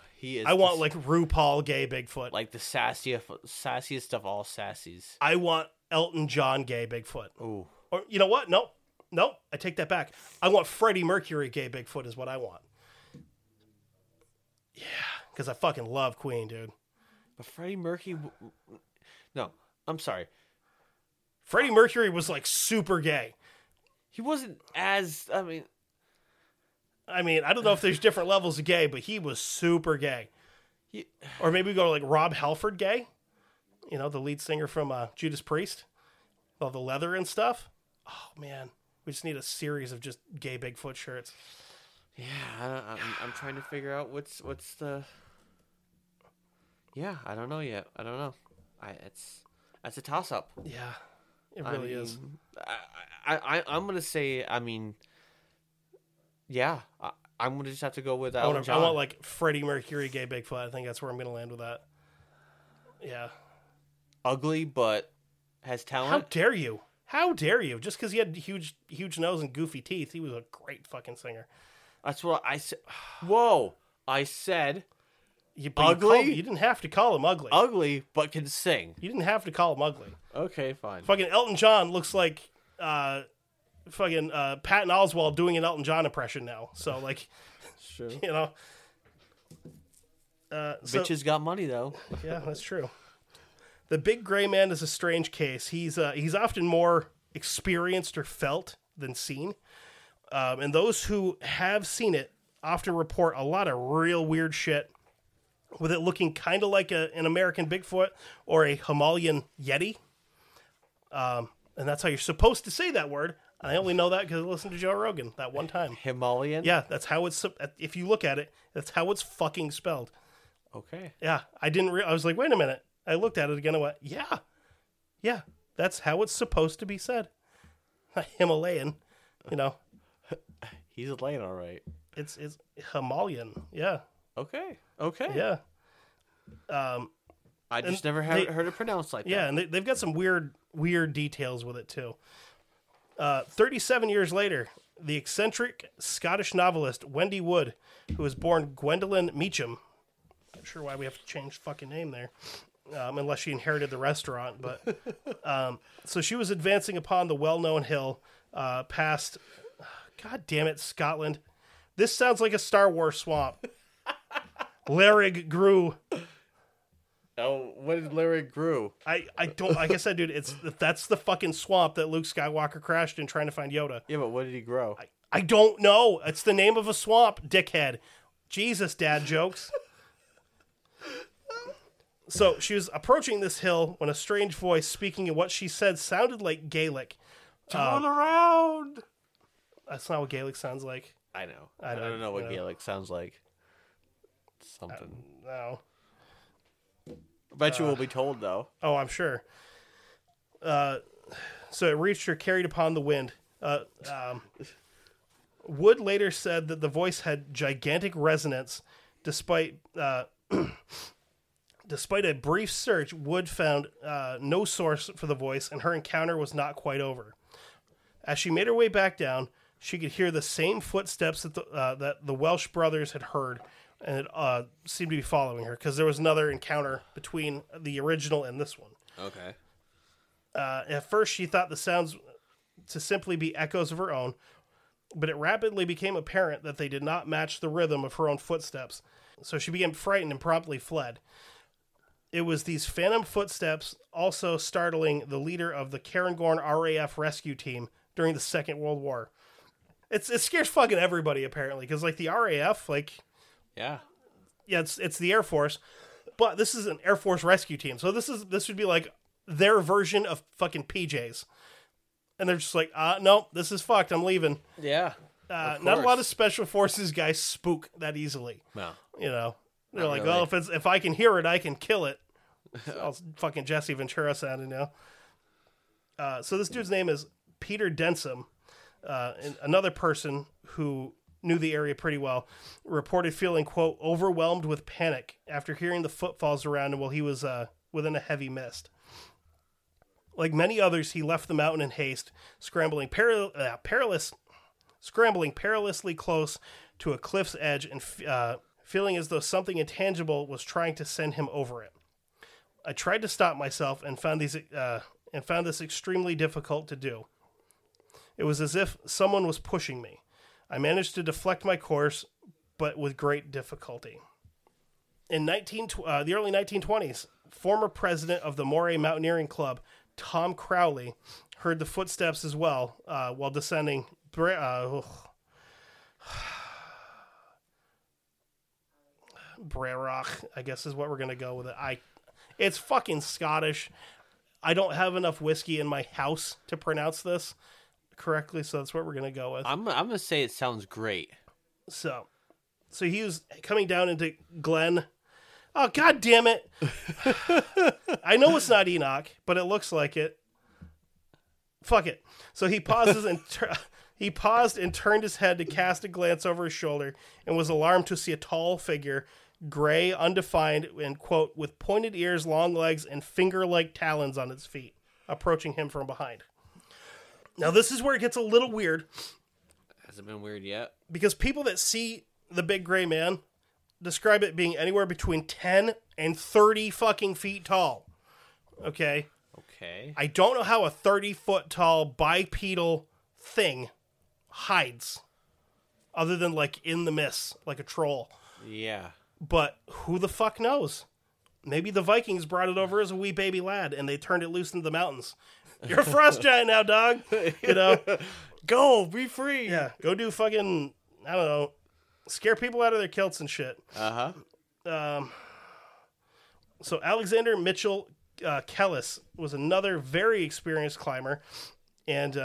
I want like RuPaul gay Bigfoot. Like the sassiest of all sassies. I want Elton John gay Bigfoot. Ooh. Or you know what? Nope. I take that back. I want Freddie Mercury gay Bigfoot is what I want. Yeah. Because I fucking love Queen, dude. But Freddie Mercury... No. I'm sorry. Freddie Mercury was like super gay. He wasn't as... I mean, I don't know if there's different levels of gay, but he was super gay. Or maybe we go to like Rob Halford gay, you know, the lead singer from Judas Priest, all the leather and stuff. Oh man, we just need a series of just gay Bigfoot shirts. Yeah, I'm trying to figure out what's the. Yeah, I don't know yet. I don't know. It's a toss up. Yeah, it really is. I'm gonna say. I mean. Yeah, I'm going to just have to go with that. I want like Freddie Mercury gay Bigfoot. I think that's where I'm going to land with that. Yeah. Ugly, but has talent. How dare you? How dare you? Just because he had huge nose and goofy teeth, he was a great fucking singer. That's what I said. Whoa. I said ugly? You didn't have to call him ugly. Ugly, but can sing. You didn't have to call him ugly. Okay, fine. Fucking Elton John looks like... Fucking Patton Oswalt doing an Elton John impression now. So, like, sure. You know. Bitches got money, though. Yeah, that's true. The big gray man is a strange case. He's often more experienced or felt than seen. And those who have seen it often report a lot of real weird shit with it looking kind of like an American Bigfoot or a Himalayan Yeti. And that's how you're supposed to say that word. I only know that because I listened to Joe Rogan that one time. Himalayan? Yeah, that's how it's... If you look at it, that's how it's fucking spelled. Okay. Yeah, I was like, wait a minute. I looked at it again and went, yeah, that's how it's supposed to be said. Himalayan, you know. He's Himalayan, all right. It's Himalayan, yeah. Okay. Yeah. I just never heard it pronounced like that. Yeah, and they've got some weird details with it, too. 37 years later, the eccentric Scottish novelist Wendy Wood, who was born Gwendolyn Meacham, not sure why we have to change the fucking name there, unless she inherited the restaurant, but so she was advancing upon the well-known hill past, god damn it, Scotland. This sounds like a Star Wars swamp. Larig grew. Oh, what did Larry grew? I don't. Like I said, dude, that's the fucking swamp that Luke Skywalker crashed in trying to find Yoda. Yeah, but what did he grow? I don't know. It's the name of a swamp, dickhead. Jesus, dad jokes. So she was approaching this hill when a strange voice speaking in what she said sounded like Gaelic. Turn around. That's not what Gaelic sounds like. I know. I don't know what Gaelic sounds like. Something. No. Bet you will be told, though. Oh, I'm sure. So it reached her, carried upon the wind. Wood later said that the voice had gigantic resonance, despite Despite a brief search, Wood found no source for the voice, and her encounter was not quite over. As she made her way back down, she could hear the same footsteps that the Welsh brothers had heard, and it seemed to be following her, because there was another encounter between the original and this one. Okay. At first, she thought the sounds to simply be echoes of her own, but it rapidly became apparent that they did not match the rhythm of her own footsteps, so she became frightened and promptly fled. It was these phantom footsteps also startling the leader of the Cairngorm RAF rescue team during the Second World War. It scares fucking everybody, apparently, because, like, the RAF, like... Yeah, it's the Air Force, but this is an Air Force rescue team, so this would be, like, their version of fucking PJs. And they're just like, nope, this is fucked, I'm leaving. Yeah. Not a lot of special forces guys spook that easily. No. You know? They're like, really. Oh, if I can hear it, I can kill it. I'll fucking Jesse Ventura sounding now. So this dude's name is Peter Densham. And another person who knew the area pretty well reported feeling, quote, overwhelmed with panic after hearing the footfalls around him while he was within a heavy mist. Like many others, he left the mountain in haste, scrambling perilously close to a cliff's edge and feeling as though something intangible was trying to send him over it. I tried to stop myself and found this extremely difficult to do. It was as if someone was pushing me. I managed to deflect my course, but with great difficulty. In the early 1920s, former president of the Moray Mountaineering Club, Tom Crowley, heard the footsteps as well while descending. Braeriach, I guess is what we're going to go with it. It's fucking Scottish. I don't have enough whiskey in my house to pronounce this correctly, so that's what we're going to go with. I'm going to say it sounds great. So he was coming down into Glen. Oh, God damn it. I know it's not Enoch, but it looks like it. Fuck it. So he pauses and turned his head to cast a glance over his shoulder and was alarmed to see a tall figure, gray, undefined, and, quote, with pointed ears, long legs, and finger-like talons on its feet, approaching him from behind. Now, this is where it gets a little weird. Hasn't been weird yet. Because people that see the big gray man describe it being anywhere between 10 and 30 fucking feet tall. Okay. I don't know how a 30-foot tall bipedal thing hides, other than, like, in the mist, like a troll. Yeah. But who the fuck knows? Maybe the Vikings brought it over as a wee baby lad, and they turned it loose into the mountains. You're a frost giant now, dog. You know? Go, be free. Yeah, go do fucking, I don't know, scare people out of their kilts and shit. Uh-huh. So Alexander Mitchell Kellis was another very experienced climber, and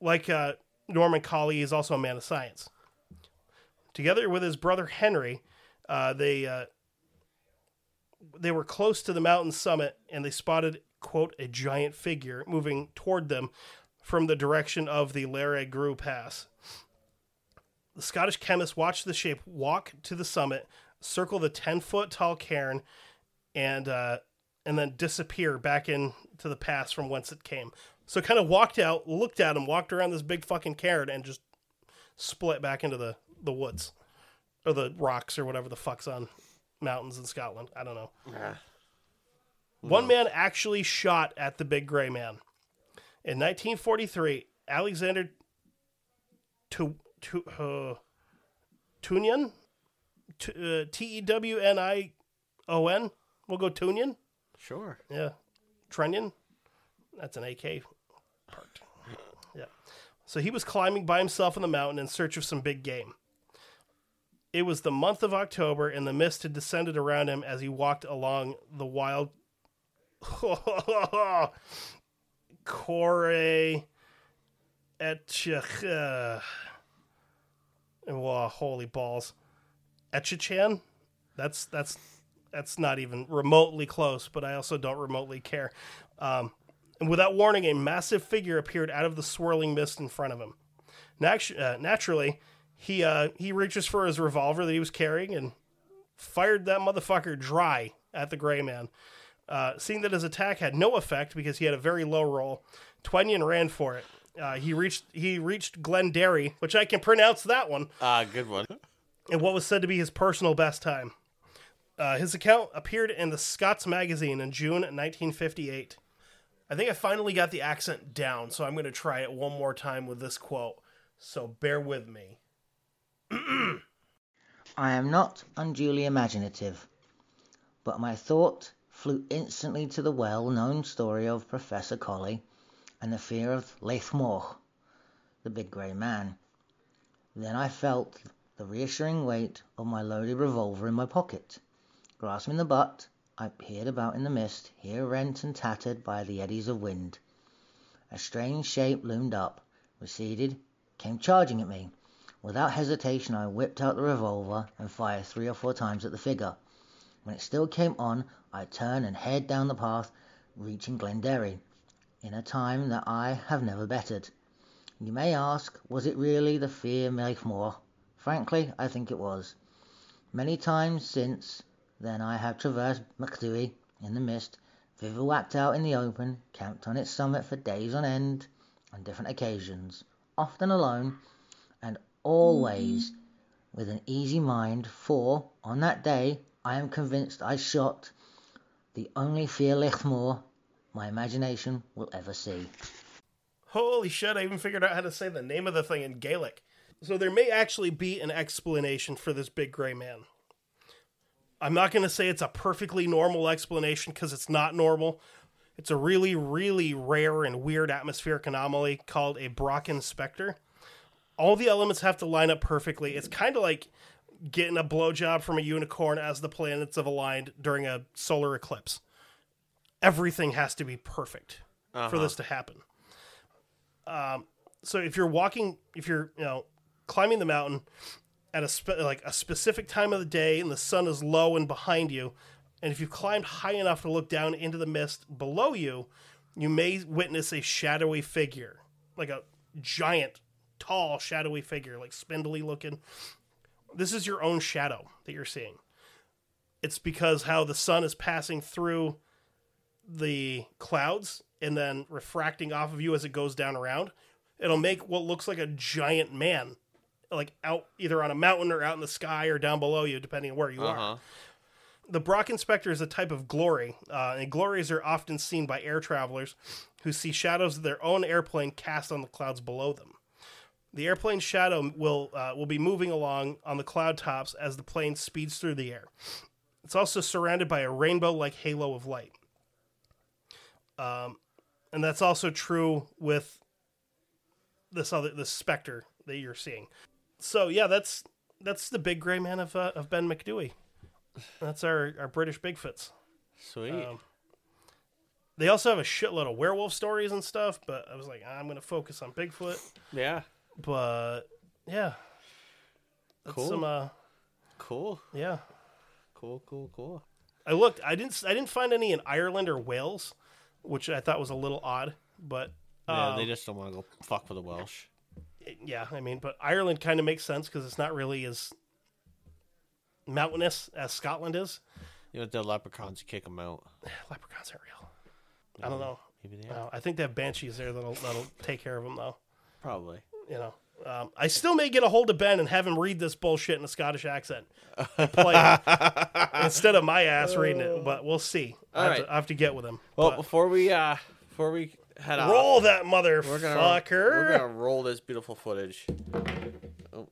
like Norman Collie, is also a man of science. Together with his brother Henry, they were close to the mountain summit, and they spotted, quote, a giant figure moving toward them from the direction of the Larragru Pass. The Scottish chemist watched the shape walk to the summit, circle the 10-foot-tall cairn, and then disappear back into the pass from whence it came. So it kind of walked out, looked at him, walked around this big fucking cairn, and just split back into the woods. Or the rocks, or whatever the fuck's on mountains in Scotland. I don't know. Nah. One man actually shot at the big gray man. In 1943, Alexander Tunion? T-E-W-N-I-O-N? We'll go Tunion? Sure. Yeah. Trunnion? That's an AK part. Yeah. So he was climbing by himself on the mountain in search of some big game. It was the month of October, and the mist had descended around him as he walked along the wild Whoa, holy balls. Etchachan? That's not even remotely close, but I also don't remotely care. And without warning, a massive figure appeared out of the swirling mist in front of him. Naturally, he reaches for his revolver that he was carrying and fired that motherfucker dry at the Grey Man. Seeing that his attack had no effect because he had a very low roll, Twenion ran for it. He reached Glen Derry, which I can pronounce that one. Good one. And what was said to be his personal best time. His account appeared in the Scots magazine in June 1958. I think I finally got the accent down, so I'm going to try it one more time with this quote. So bear with me. I am not unduly imaginative, but my thought flew instantly to the well-known story of Professor Collie and the fear of Leithmore, the big grey man. Then I felt the reassuring weight of my loaded revolver in my pocket. Grasping the butt, I peered about in the mist, here rent and tattered by the eddies of wind. A strange shape loomed up, receded, came charging at me. Without hesitation, I whipped out the revolver and fired 3 or 4 times at the figure. When it still came on, I turned and headed down the path, reaching Glen Derry, in a time that I have never bettered. You may ask, was it really the fear Leithmore? Frankly, I think it was. Many times since then I have traversed Macdui in the mist, bivouacked out in the open, camped on its summit for days on end, on different occasions, often alone, and always with an easy mind, for on that day I am convinced I shot the only fear Leithmore my imagination will ever see. Holy shit, I even figured out how to say the name of the thing in Gaelic. So there may actually be an explanation for this big grey man. I'm not going to say it's a perfectly normal explanation because it's not normal. It's a really, really rare and weird atmospheric anomaly called a Brocken specter. All the elements have to line up perfectly. It's kind of like getting a blowjob from a unicorn as the planets have aligned during a solar eclipse. Everything has to be perfect for this to happen. So if you're climbing the mountain at a specific time of the day and the sun is low and behind you, and if you've climbed high enough to look down into the mist below you, you may witness a shadowy figure, like a giant, tall, shadowy figure, like spindly looking. This is your own shadow that you're seeing. It's because how the sun is passing through the clouds and then refracting off of you as it goes down around. It'll make what looks like a giant man, like out either on a mountain or out in the sky or down below you, depending on where you are. The Brocken specter is a type of glory, and glories are often seen by air travelers who see shadows of their own airplane cast on the clouds below them. The airplane's shadow will be moving along on the cloud tops as the plane speeds through the air. It's also surrounded by a rainbow-like halo of light. And that's also true with this specter that you're seeing. So yeah, that's the big grey man of Ben Macdui. That's our British Bigfoots. Sweet. They also have a shitload of werewolf stories and stuff, but I was like, I'm going to focus on Bigfoot. Yeah. But yeah. That's cool. Cool. Yeah. Cool. I looked. I didn't find any in Ireland or Wales, which I thought was a little odd, but yeah, they just don't want to go fuck with the Welsh. Yeah, I mean, but Ireland kind of makes sense because it's not really as mountainous as Scotland is. You know, the leprechauns kick them out. Leprechauns aren't real. No, I don't know. Maybe they are. I think they have banshees there that'll take care of them, though. Probably. You know, I still may get a hold of Ben and have him read this bullshit in a Scottish accent. Play instead of my ass reading it, but we'll see. I have to get with him. Well, but before we head out, roll that motherfucker. We're gonna roll this beautiful footage. Oh,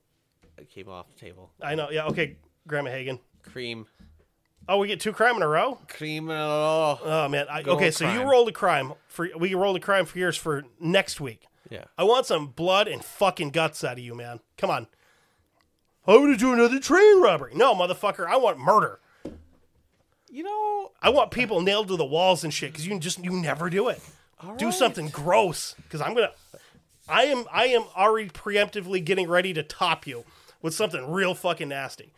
it came off the table. I know. Yeah. Okay, Grandma Hagen. Cream. Oh, we get 2 crime in a row. Cream in a row. Oh man. So you rolled a crime for. We rolled a crime for yours for next week. Yeah. I want some blood and fucking guts out of you, man. Come on. I'm gonna do another train robbery. No, motherfucker. I want murder. You know, I want people nailed to the walls and shit because you never do it. Right. Do something gross because I am already preemptively getting ready to top you with something real fucking nasty.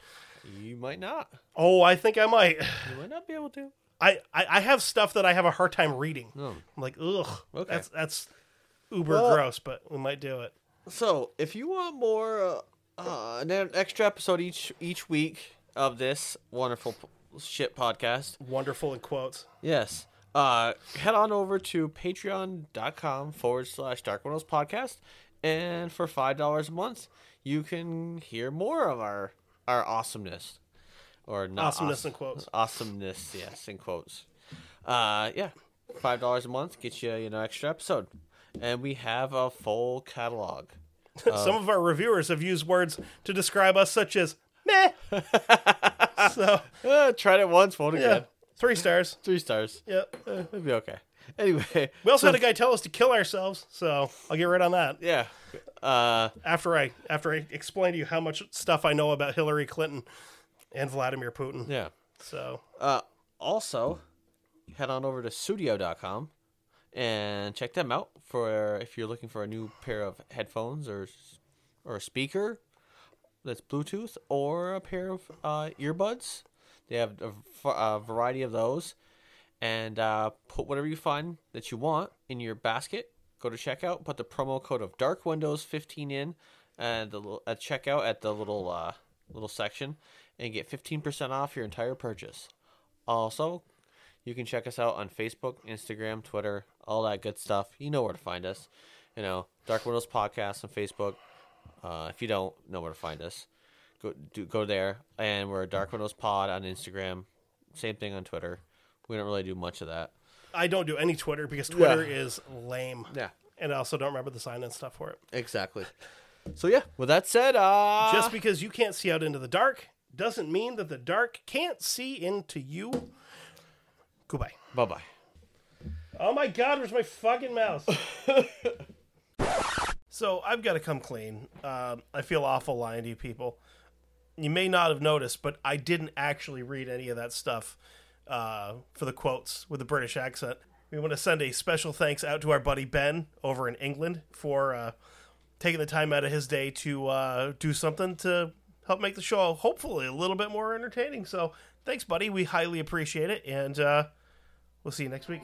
You might not. Oh, I think I might. You might not be able to. I have stuff that I have a hard time reading. Oh. I'm like, ugh. Okay. That's uber gross, but we might do it. So if you want more, an extra episode each week, of this wonderful shit podcast. Wonderful in quotes. Yes. Head on over to patreon.com/Dark Windows Podcast. And for $5 a month, you can hear more of our awesomeness. Or not awesomeness in quotes. Awesomeness, yes, in quotes. Yeah, $5 a month gets you, you know, extra episode. And we have a full catalog. Some of our reviewers have used words to describe us such as, meh. So, tried it once, won't again. Yeah. 3 stars. 3 stars. Yep. It'll be okay. Anyway. We also had a guy tell us to kill ourselves, so I'll get right on that. Yeah. After I explain to you how much stuff I know about Hillary Clinton and Vladimir Putin. Yeah. So. Also, head on over to studio.com. And check them out for if you're looking for a new pair of headphones or a speaker that's Bluetooth or a pair of earbuds. They have a variety of those. And put whatever you find that you want in your basket. Go to checkout. Put the promo code of Dark Windows 15 in at checkout at the little section. And get 15% off your entire purchase. Also, you can check us out on Facebook, Instagram, Twitter, all that good stuff. You know where to find us. You know, Dark Windows Podcast on Facebook. If you don't know where to find us, go there. And we're Dark Windows Pod on Instagram. Same thing on Twitter. We don't really do much of that. I don't do any Twitter because Twitter is lame. Yeah. And I also don't remember the sign-in stuff for it. Exactly. So, yeah. With that said, just because you can't see out into the dark doesn't mean that the dark can't see into you. Goodbye. Bye-bye. Oh, my God. Where's my fucking mouse? So I've got to come clean. I feel awful lying to you people. You may not have noticed, but I didn't actually read any of that stuff for the quotes with the British accent. We want to send a special thanks out to our buddy Ben over in England for taking the time out of his day to do something to help make the show hopefully a little bit more entertaining. So thanks, buddy. We highly appreciate it. And we'll see you next week.